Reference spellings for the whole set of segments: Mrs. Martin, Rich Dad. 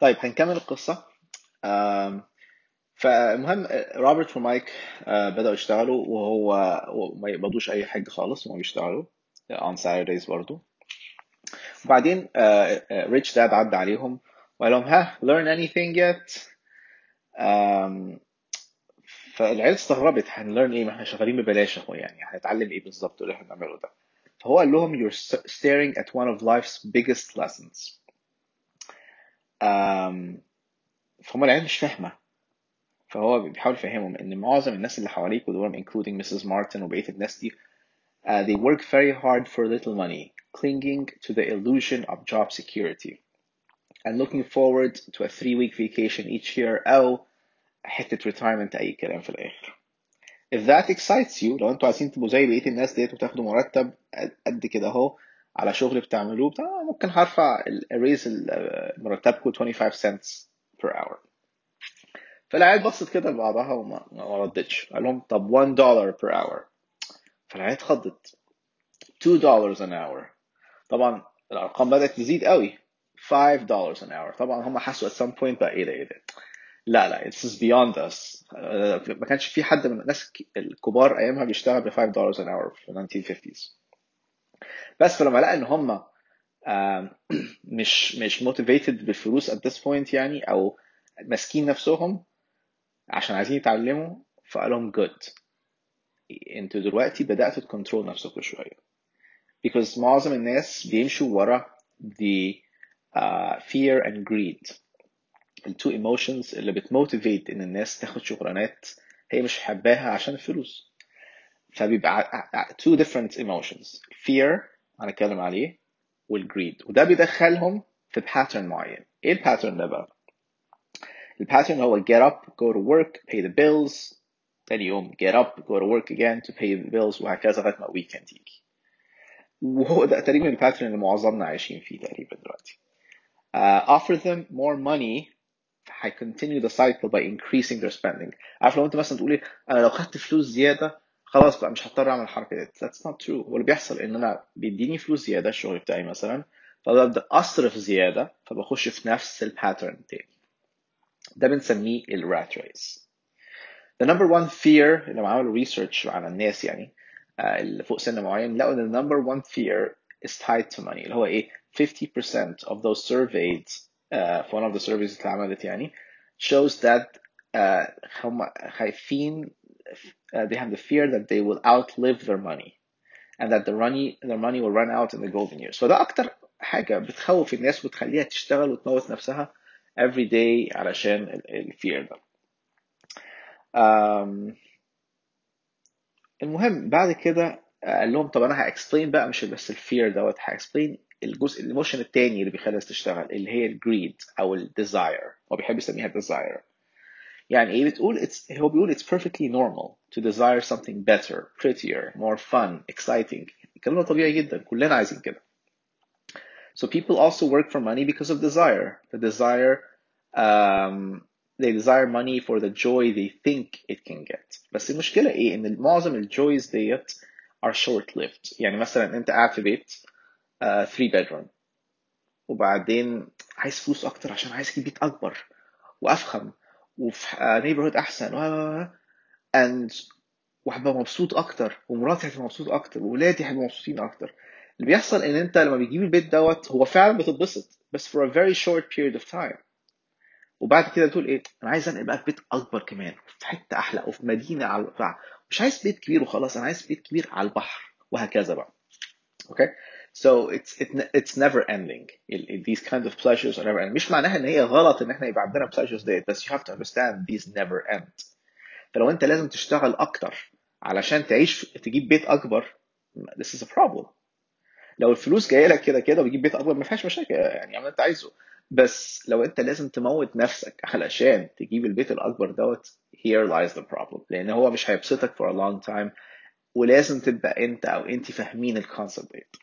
طيب هنكمل القصة. فالمهم روبرت ومايك بدأوا يشتغلوا وهو ما يقبضوش أي حاجة خالص وما بيشتغلوا on Saturdays برضو. وبعدين Rich Dad عدى عليهم وقال لهم learn anything yet؟ فالعيال استغربت هنlearn إيه؟ ما احنا شغالين ببلاش أهو، يعني هنتعلم إيه بالظبط اللي احنا بنعمله ده؟ فهو قال لهم you're staring at one of life's biggest lessons. فهم العيال مش فاهمة، فهو بيحاول يفهمهم إن معظم الناس اللي حواليك ودورهم including Mrs. Martin وبقية الناس they work very hard for little money, clinging to the illusion of job security and looking forward to a 3-week vacation each year أو حتة retirement أي كلام في الآخر. If that excites you، لو انتوا عايزين تبقوا زي بقية الناس ديت وتاخدوا مرتب قد كده اهو على شغل بتعملوه ممكن هرفع الريز مرتبكم 25 cents per hour. فالعيال بصت كده لبعضها وما ردتش، قال لهم طب $1 per hour. فالعيال اتخضت، $2 an hour. طبعا الارقام بدأت تزيد قوي، $5 an hour. طبعا هم حسوا at some point بقى ايه ده لا this is beyond us. ما كانش في حد من الناس الكبار ايامها بيشتغل ب $5 an hour في 1950s. بس فلما لقى ان هم مش motivated بالفلوس at this point يعني، او ماسكين نفسهم عشان عايزين يتعلموا، فقالهم good، انتوا دلوقتي بدأتوا تكنترول نفسكم شوية because معظم الناس بيمشوا ورا the fear and greed، التو ايموشنز اللي بتموتيفيت ان الناس تاخد شغلانات هي مش حباها عشان الفلوس. فبيبقى تو ديفرنت ايموشنز، فير هنتكلم عليه والجريد، وده بيدخلهم في باترن معين. ايه الباترن ده بقى؟ الباترن هو get up go to work pay the bills، تاني يوم get up go to work again to pay the bills، وهكذا لغايه ما ويكند يجي. وهو ده تقريبا الباترن اللي معظمنا عايشين فيه تقريبا دلوقتي. offer them more money، I continue the cycle by increasing their spending. عارف لو انت مثلا تقولي انا لو خدت فلوس زياده خلاص بقى مش هضطر اعمل الحركه دي، that's not true. واللي بيحصل ان انا بيديني فلوس زياده الشغل بتاعي مثلا، فببدا اصرف زياده، فبخش في نفس الباترن تاني. ده بنسميه الرات ريس. The number one fear، لما عملوا ريسيرش على الناس يعني اللي فوق سن معين، لقوا ان the number one fear is tied to money، اللي هو ايه 50% of those surveyed for one of the surveys اللي عملت يعني shows that هم خايفين they have the fear that they will outlive their money and that their money will run out in the golden years. فده أكتر حاجة بتخوف الناس وتخليها تشتغل وتموت نفسها every day علشان الفير ده. المهم بعد كده قال لهم طب أنا هأكسبلين بقى مش بس الفير دوت، هأكسبلين الجزء الإيموشن التاني اللي بيخليها تشتغل، اللي هي الجريد أو الديزاير، هو بيحب يسميها الديزاير. يعني إيه بتقول؟ هو بيقول it's perfectly normal to desire something better, prettier, more fun, exciting. الكلام طبيعي جدا، كلنا عايزين كده. So people also work for money because of desire. The desire they desire money for the joy they think it can get. بس المشكلة إيه؟ إن معظم الجويز ديت are short-lived. يعني مثلا أنت قاعد في بيت 3 bedroom، وبعدين عايز فلوس اكتر عشان عايز اجيب بيت اكبر وافخم وفي neighborhood احسن وهبقى مبسوط اكتر، ومراتي هتبقى مبسوطه اكتر، واولادي هيبقوا مبسوطين اكتر. اللي بيحصل ان انت لما بتجيب البيت دوت هو فعلا بتتبسط، بس for a very short period of time. وبعد كده بتقول ايه انا عايز انقل بقى في بيت اكبر كمان، في حته احلى، وفي مدينه على البحر. مش عايز بيت كبير وخلاص، انا عايز بيت كبير على البحر، وهكذا بقى. اوكي so it's never ending. These kind of pleasures are never ending. مش معناها ان هي غلط ان احنا يبقى عندنا pleasures ديت، بس you have to understand these never end. فلو انت لازم تشتغل اكتر علشان تجيب بيت اكبر، this is a problem. لو الفلوس جايه لك كده كده وتجيب بيت اكبر ما فيهاش مشاكل، يعني اعمل انت عايزه. بس لو انت لازم تموت نفسك علشان تجيب البيت الاكبر دوت، here lies the problem، لان هو مش هيبسطك for a long time، ولازم تبقى انت او انت فاهمين الكونسبت ديت.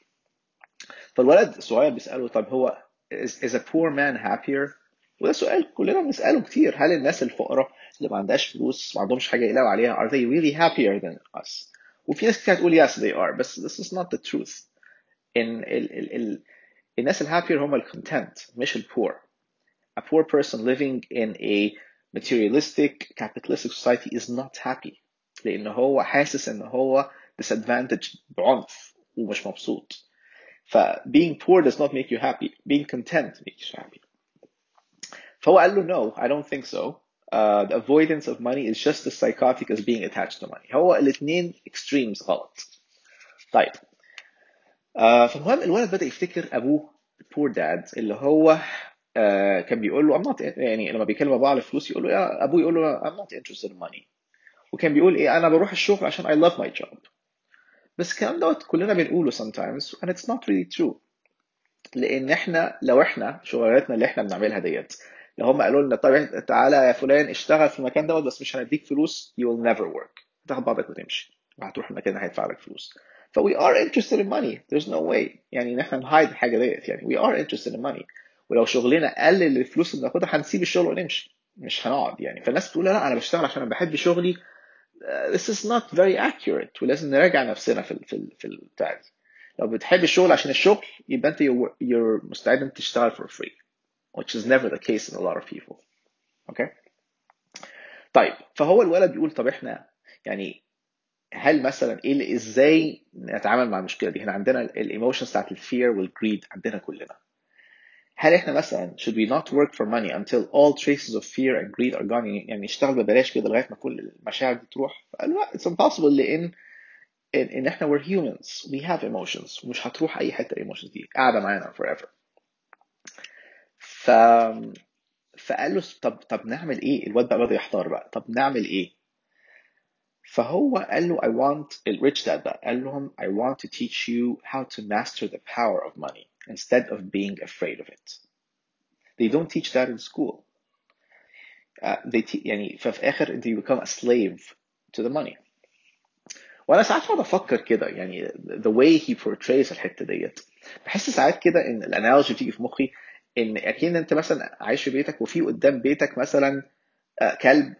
فالولد الصغير بيسأله طب هو is a poor man happier؟ وده سؤال كلنا بنسأله كتير، هل الناس الفقراء اللي ما عندهاش فلوس ما عندهمش حاجة يلاقوا عليها are they really happier than us؟ وفي ناس كتير هتقول yes they are، بس this is not the truth. الناس الهابير هم الcontent مش الpoor. A poor person living in a materialistic capitalistic society is not happy لأنه هو حاسس أنه هو disadvantaged بعنف ومش مبسوط. ف being poor does not make you happy. Being content makes you happy. فهو قال له no, I don't think so. The avoidance of money is just as psychotic as being attached to money. هو الاثنين extremes غلط. طيب فالمهم الولد بدأ يفتكر أبوه poor dad اللي هو كان بيقول له I'm not, يعني لما بيكلم أبوه على الفلوس يقول له يا أبوه يقول له I'm not interested in money. وكان بيقول إيه أنا بروح الشغل عشان I love my job. بس الكلام دوت كلنا بنقوله sometimes and it's not really true. لأن إحنا لو إحنا شغلاتنا اللي إحنا بنعملها ديت لو هم قالوا لنا طيب تعالى يا فلان اشتغل في المكان دوت بس مش هنديك فلوس you will never work. هتاخد بعضك وتمشي وهتروح المكان اللي هيدفع لك فلوس. ف we are interested in money. There's no way. يعني نحن نهايد الحاجة ديت يعني we are interested in money. ولو شغلنا قلل الفلوس اللي بناخدها هنسيب الشغل ونمشي مش هنقعد يعني. فالناس بتقول لا أنا بشتغل عشان أنا بحب شغلي. This is not very accurate. ولازم نراجع نفسنا في البتاع دي. لو بتحب الشغل عشان الشغل يبقى أنت you're مستعد أن تشتغل for free, which is never the case in a lot of people. Okay. طيب فهو الولد بيقول طب إحنا يعني هل مثلا إيه إزاي نتعامل مع المشكلة دي؟ إحنا عندنا الإيموشنز بتاعت الفير والجريد عندنا كلنا. هل إحنا مثلا should we not work for money until all traces of fear and greed are gone؟ يعني نشتغل ببلاش كده لغاية ما كل المشاعر دي تروح؟ فقالوا لا it's impossible لأن إحنا we're humans we have emotions ومش هتروح أي حتة الإيموشنز دي قاعدة معانا forever. فقالوا طب نعمل إيه؟ الواد بقى بدأ يحتار بقى طب نعمل إيه؟ فهو قال له I want الrich dad بقى قال لهم I want to teach you how to master the power of money instead of being afraid of it. They don't teach that in school. يعني ففي آخر أنت you become a slave to the money. وأنا ساعات بقعد أفكر كده يعني the way he portrays الحتة ديت بحس ساعات كده إن الأنالوجي بتيجي في مخي إن أكيد أنت مثلا عايش في بيتك وفي قدام بيتك مثلا كلب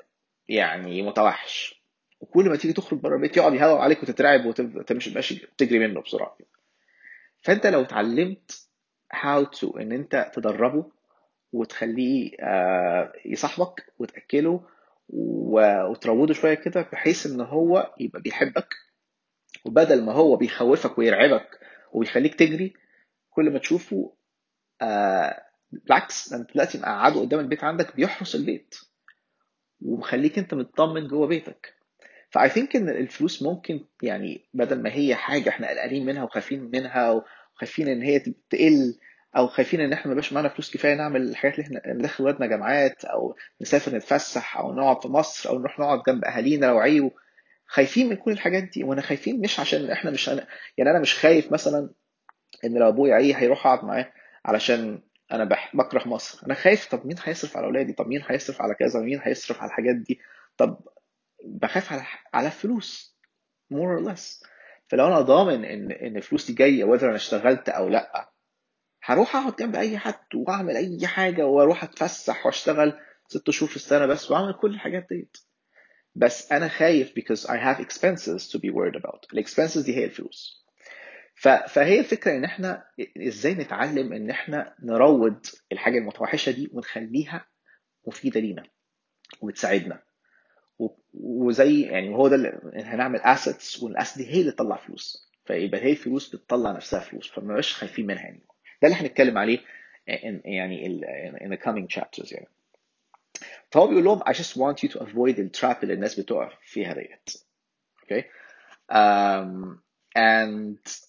يعني متوحش. وكل ما تيجي تخرج بره البيت يقعد يهوى عليك وتترعب وتمشي تجري منه بسرعه. فانت لو اتعلمت how to ان انت تدربه وتخليه يصاحبك وتاكله وتروضه شويه كده بحيث ان هو يبقى بيحبك وبدل ما هو بيخوفك ويرعبك وبيخليك تجري كل ما تشوفه بالعكس انت دلوقتي مقعده قدام البيت عندك بيحرس البيت ومخليك انت مطمن جوه بيتك. فاي ثينك ان الفلوس ممكن يعني بدل ما هي حاجه احنا قلقانين منها وخايفين منها وخايفين ان هي تقل او خايفين ان احنا ما يبقاش معانا فلوس كفايه نعمل الحاجات اللي احنا ندخل ولادنا جامعات او نسافر نتفسح او نقعد في مصر او نروح نقعد جنب اهالينا لو عيوا خايفين من كل الحاجات دي. وانا خايفين مش عشان احنا مش يعني انا مش خايف مثلا ان لو ابويا عي هيروح اقعد معاه علشان انا بكره مصر. انا خايف طب مين هيصرف على اولادي؟ طب مين هيصرف على كذا؟ مين هيصرف على الحاجات دي؟ طب بخاف على الفلوس more or less. فلو أنا ضامن إن الفلوس دي جاية whether أنا اشتغلت أو لأ هروح أقعد جنب أي حد وأعمل أي حاجة وأروح أتفسح وأشتغل 6 شهور في السنة بس وأعمل كل الحاجات دي. بس أنا خايف because I have expenses to be worried about. ال expenses دي هي الفلوس. فهي الفكرة إن إحنا إزاي نتعلم إن إحنا نروض الحاجة المتوحشة دي ونخليها مفيدة لينا وتساعدنا. وزي يعني هو ده اللي هنعمل assets والاسد هي اللي تطلع فلوس فيبقى هي فلوس بتطلع نفسها فلوس فما بقاش خايفين منها يعني. ده اللي هنتكلم عليه يعني in the coming chapters يعني. فهو بيقول لهم I just want you to avoid the trap اللي الناس بتقع فيها ديت. okay and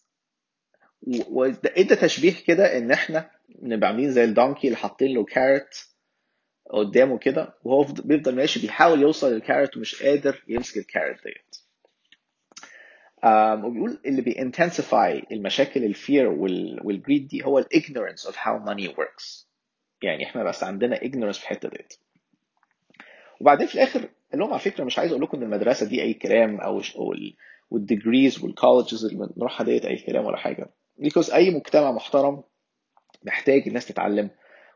وده تشبيه كده ان احنا نبقى عاملين زي الدونكي اللي حاطين له كارت قدامه كده وهو بيفضل ماشي بيحاول يوصل للكارت ومش قادر يمسك الكارت ديت. وبيقول اللي بينتنسيفاي المشاكل الفير والجريد دي هو الignorance of how money works. يعني احنا بس عندنا ignorance في الحته ديت. وبعدين في الاخر اللي هم على فكره مش عايز اقول لكم ان المدرسه دي اي كلام او والديجريز والكولجز اللي بنروحها ديت اي كلام ولا حاجه. because اي مجتمع محترم محتاج الناس تتعلم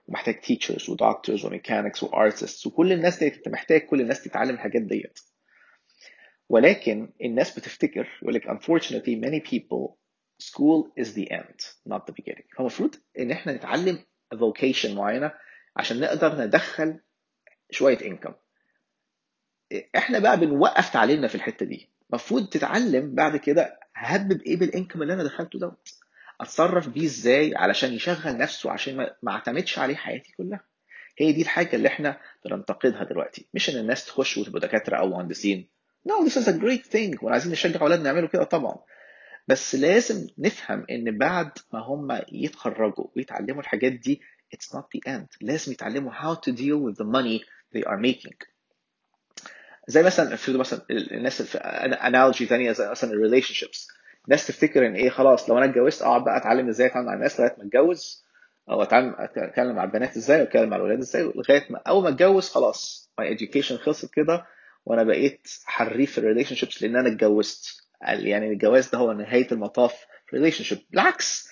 ومحتاج teachers ودكتورز وميكانيكس وارتستس وكل الناس دي انت محتاج كل الناس تتعلم الحاجات ديت. ولكن الناس بتفتكر يقول لك unfortunately many people school is the end not the beginning. هو المفروض ان احنا نتعلم vocation معينه عشان نقدر ندخل شوية انكم. احنا بقى بنوقف تعليمنا في الحتة دي. مفروض تتعلم بعد كده ههبب ايه بالانكم اللي انا دخلته دوت، اتصرف بيه ازاي علشان يشغل نفسه، عشان ما اعتمدش عليه حياتي كلها. هي دي الحاجة اللي احنا بننتقدها دلوقتي، مش ان الناس تخش وتبقى دكاترة او مهندسين. No, this is a great thing، وعايزين نشجع اولادنا نعمله كده طبعا، بس لازم نفهم ان بعد ما هم يتخرجوا ويتعلموا الحاجات دي it's not the end. لازم يتعلموا how to deal with the money they are making. زي مثلا الناس analogy ثانية، زي مثلا relationships. الناس تفتكر ان ايه، خلاص لو انا اتجوزت اقعد بقى اتعلم ازاي اتعامل مع الناس لغايه ما اتجوز، او اتكلم مع البنات ازاي واتكلم مع الولاد ازاي، لغايه ما اول ما اتجوز خلاص my education خلصت كده وانا بقيت حريف في relationships لان انا اتجوزت. يعني الجواز ده هو نهايه المطاف في relationship. بالعكس،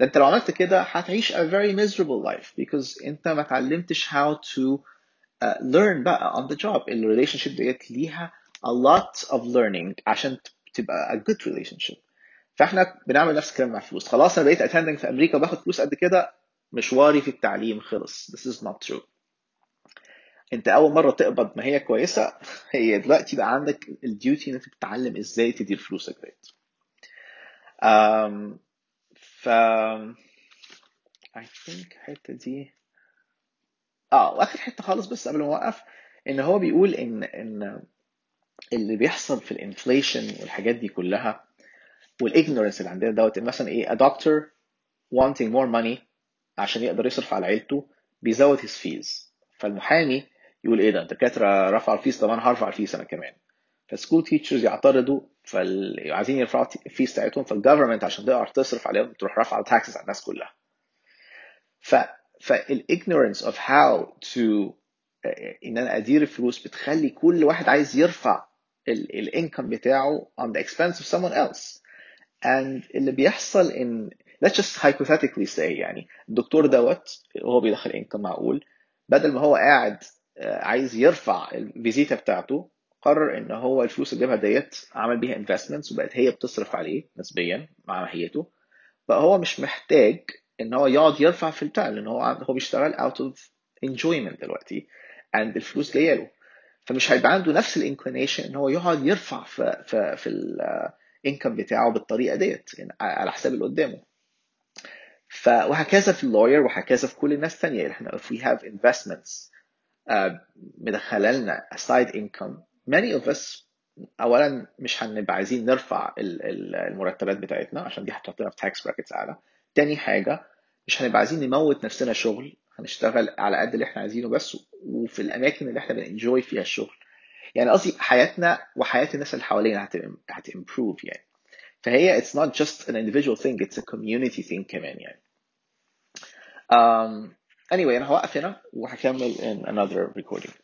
ده انت لو عملت كده هتعيش a very miserable life because انت ما اتعلمتش how to learn بقى on the job. الrelationship ديت ليها a lot of learning عشان تبقى a good relationship. فاحنا بنعمل نفس الكلام مع فلوس. خلاص انا بقيت attending في امريكا وباخد فلوس قد كده، مشواري في التعليم خلص. This is not true. انت اول مره تقبض ما هي كويسه، هي دلوقتي بقى عندك الديوتي انك تتعلم ازاي تدير فلوسك ديت. ف I think الحته دي واخر حته خالص بس قبل ما اوقف، ان هو بيقول ان اللي بيحصل في الانفليشن والحاجات دي كلها والإجنورنس اللي عندنا دوت، مثلا ايه، a doctor wanting more money عشان يقدر يصرف على عيلته بيزود his fees. فالمحامي يقول ايه ده الدكاتره رفعوا الفيس، طب انا هرفع الفيس انا كمان. فالسكول تيتشرز يعترضوا، عايزين يرفعوا الفيس بتاعتهم. فالجفرمنت عشان تقدر تصرف عليهم تروح رافعه تاكسز على الناس كلها. فالإجنورنس of how to ان انا ادير الفلوس بتخلي كل واحد عايز يرفع الانكم بتاعه on the expense of someone else. and اللي بيحصل ان let's just hypothetically say، يعني الدكتور دوت هو بيدخل انكم معقول، بدل ما هو قاعد عايز يرفع الفيزيتا بتاعته قرر ان هو الفلوس اللي جابها ديت عمل بيها investments وبقت هي بتصرف عليه نسبيا مع ماهيته. بقى هو مش محتاج ان هو يقعد يرفع في البتاع لان هو بيشتغل out of enjoyment دلوقتي and الفلوس جايه له، فمش هيبقى عنده نفس الانكلينيشن ان هو يقعد يرفع في الانكم بتاعه بالطريقه ديت على حساب اللي قدامه. وهكذا في اللوير وهكذا في كل الناس الثانيه. احنا if we have investments مدخله لنا side income، many of us اولا مش هنبقى عايزين نرفع المرتبات بتاعتنا عشان دي هتحطنا في tax brackets اعلى. تاني حاجه، مش هنبقى عايزين نموت نفسنا شغل، هنشتغل على قد اللي احنا عايزينه بس وفي الاماكن اللي احنا بنenjoy فيها الشغل. يعني قصدي حياتنا وحياه الناس اللي حوالينا هتimprove يعني. فهي it's not just an individual thing, it's a community thing كمان يعني. Anyway، أنا هوقف هنا وهكمل in another recording.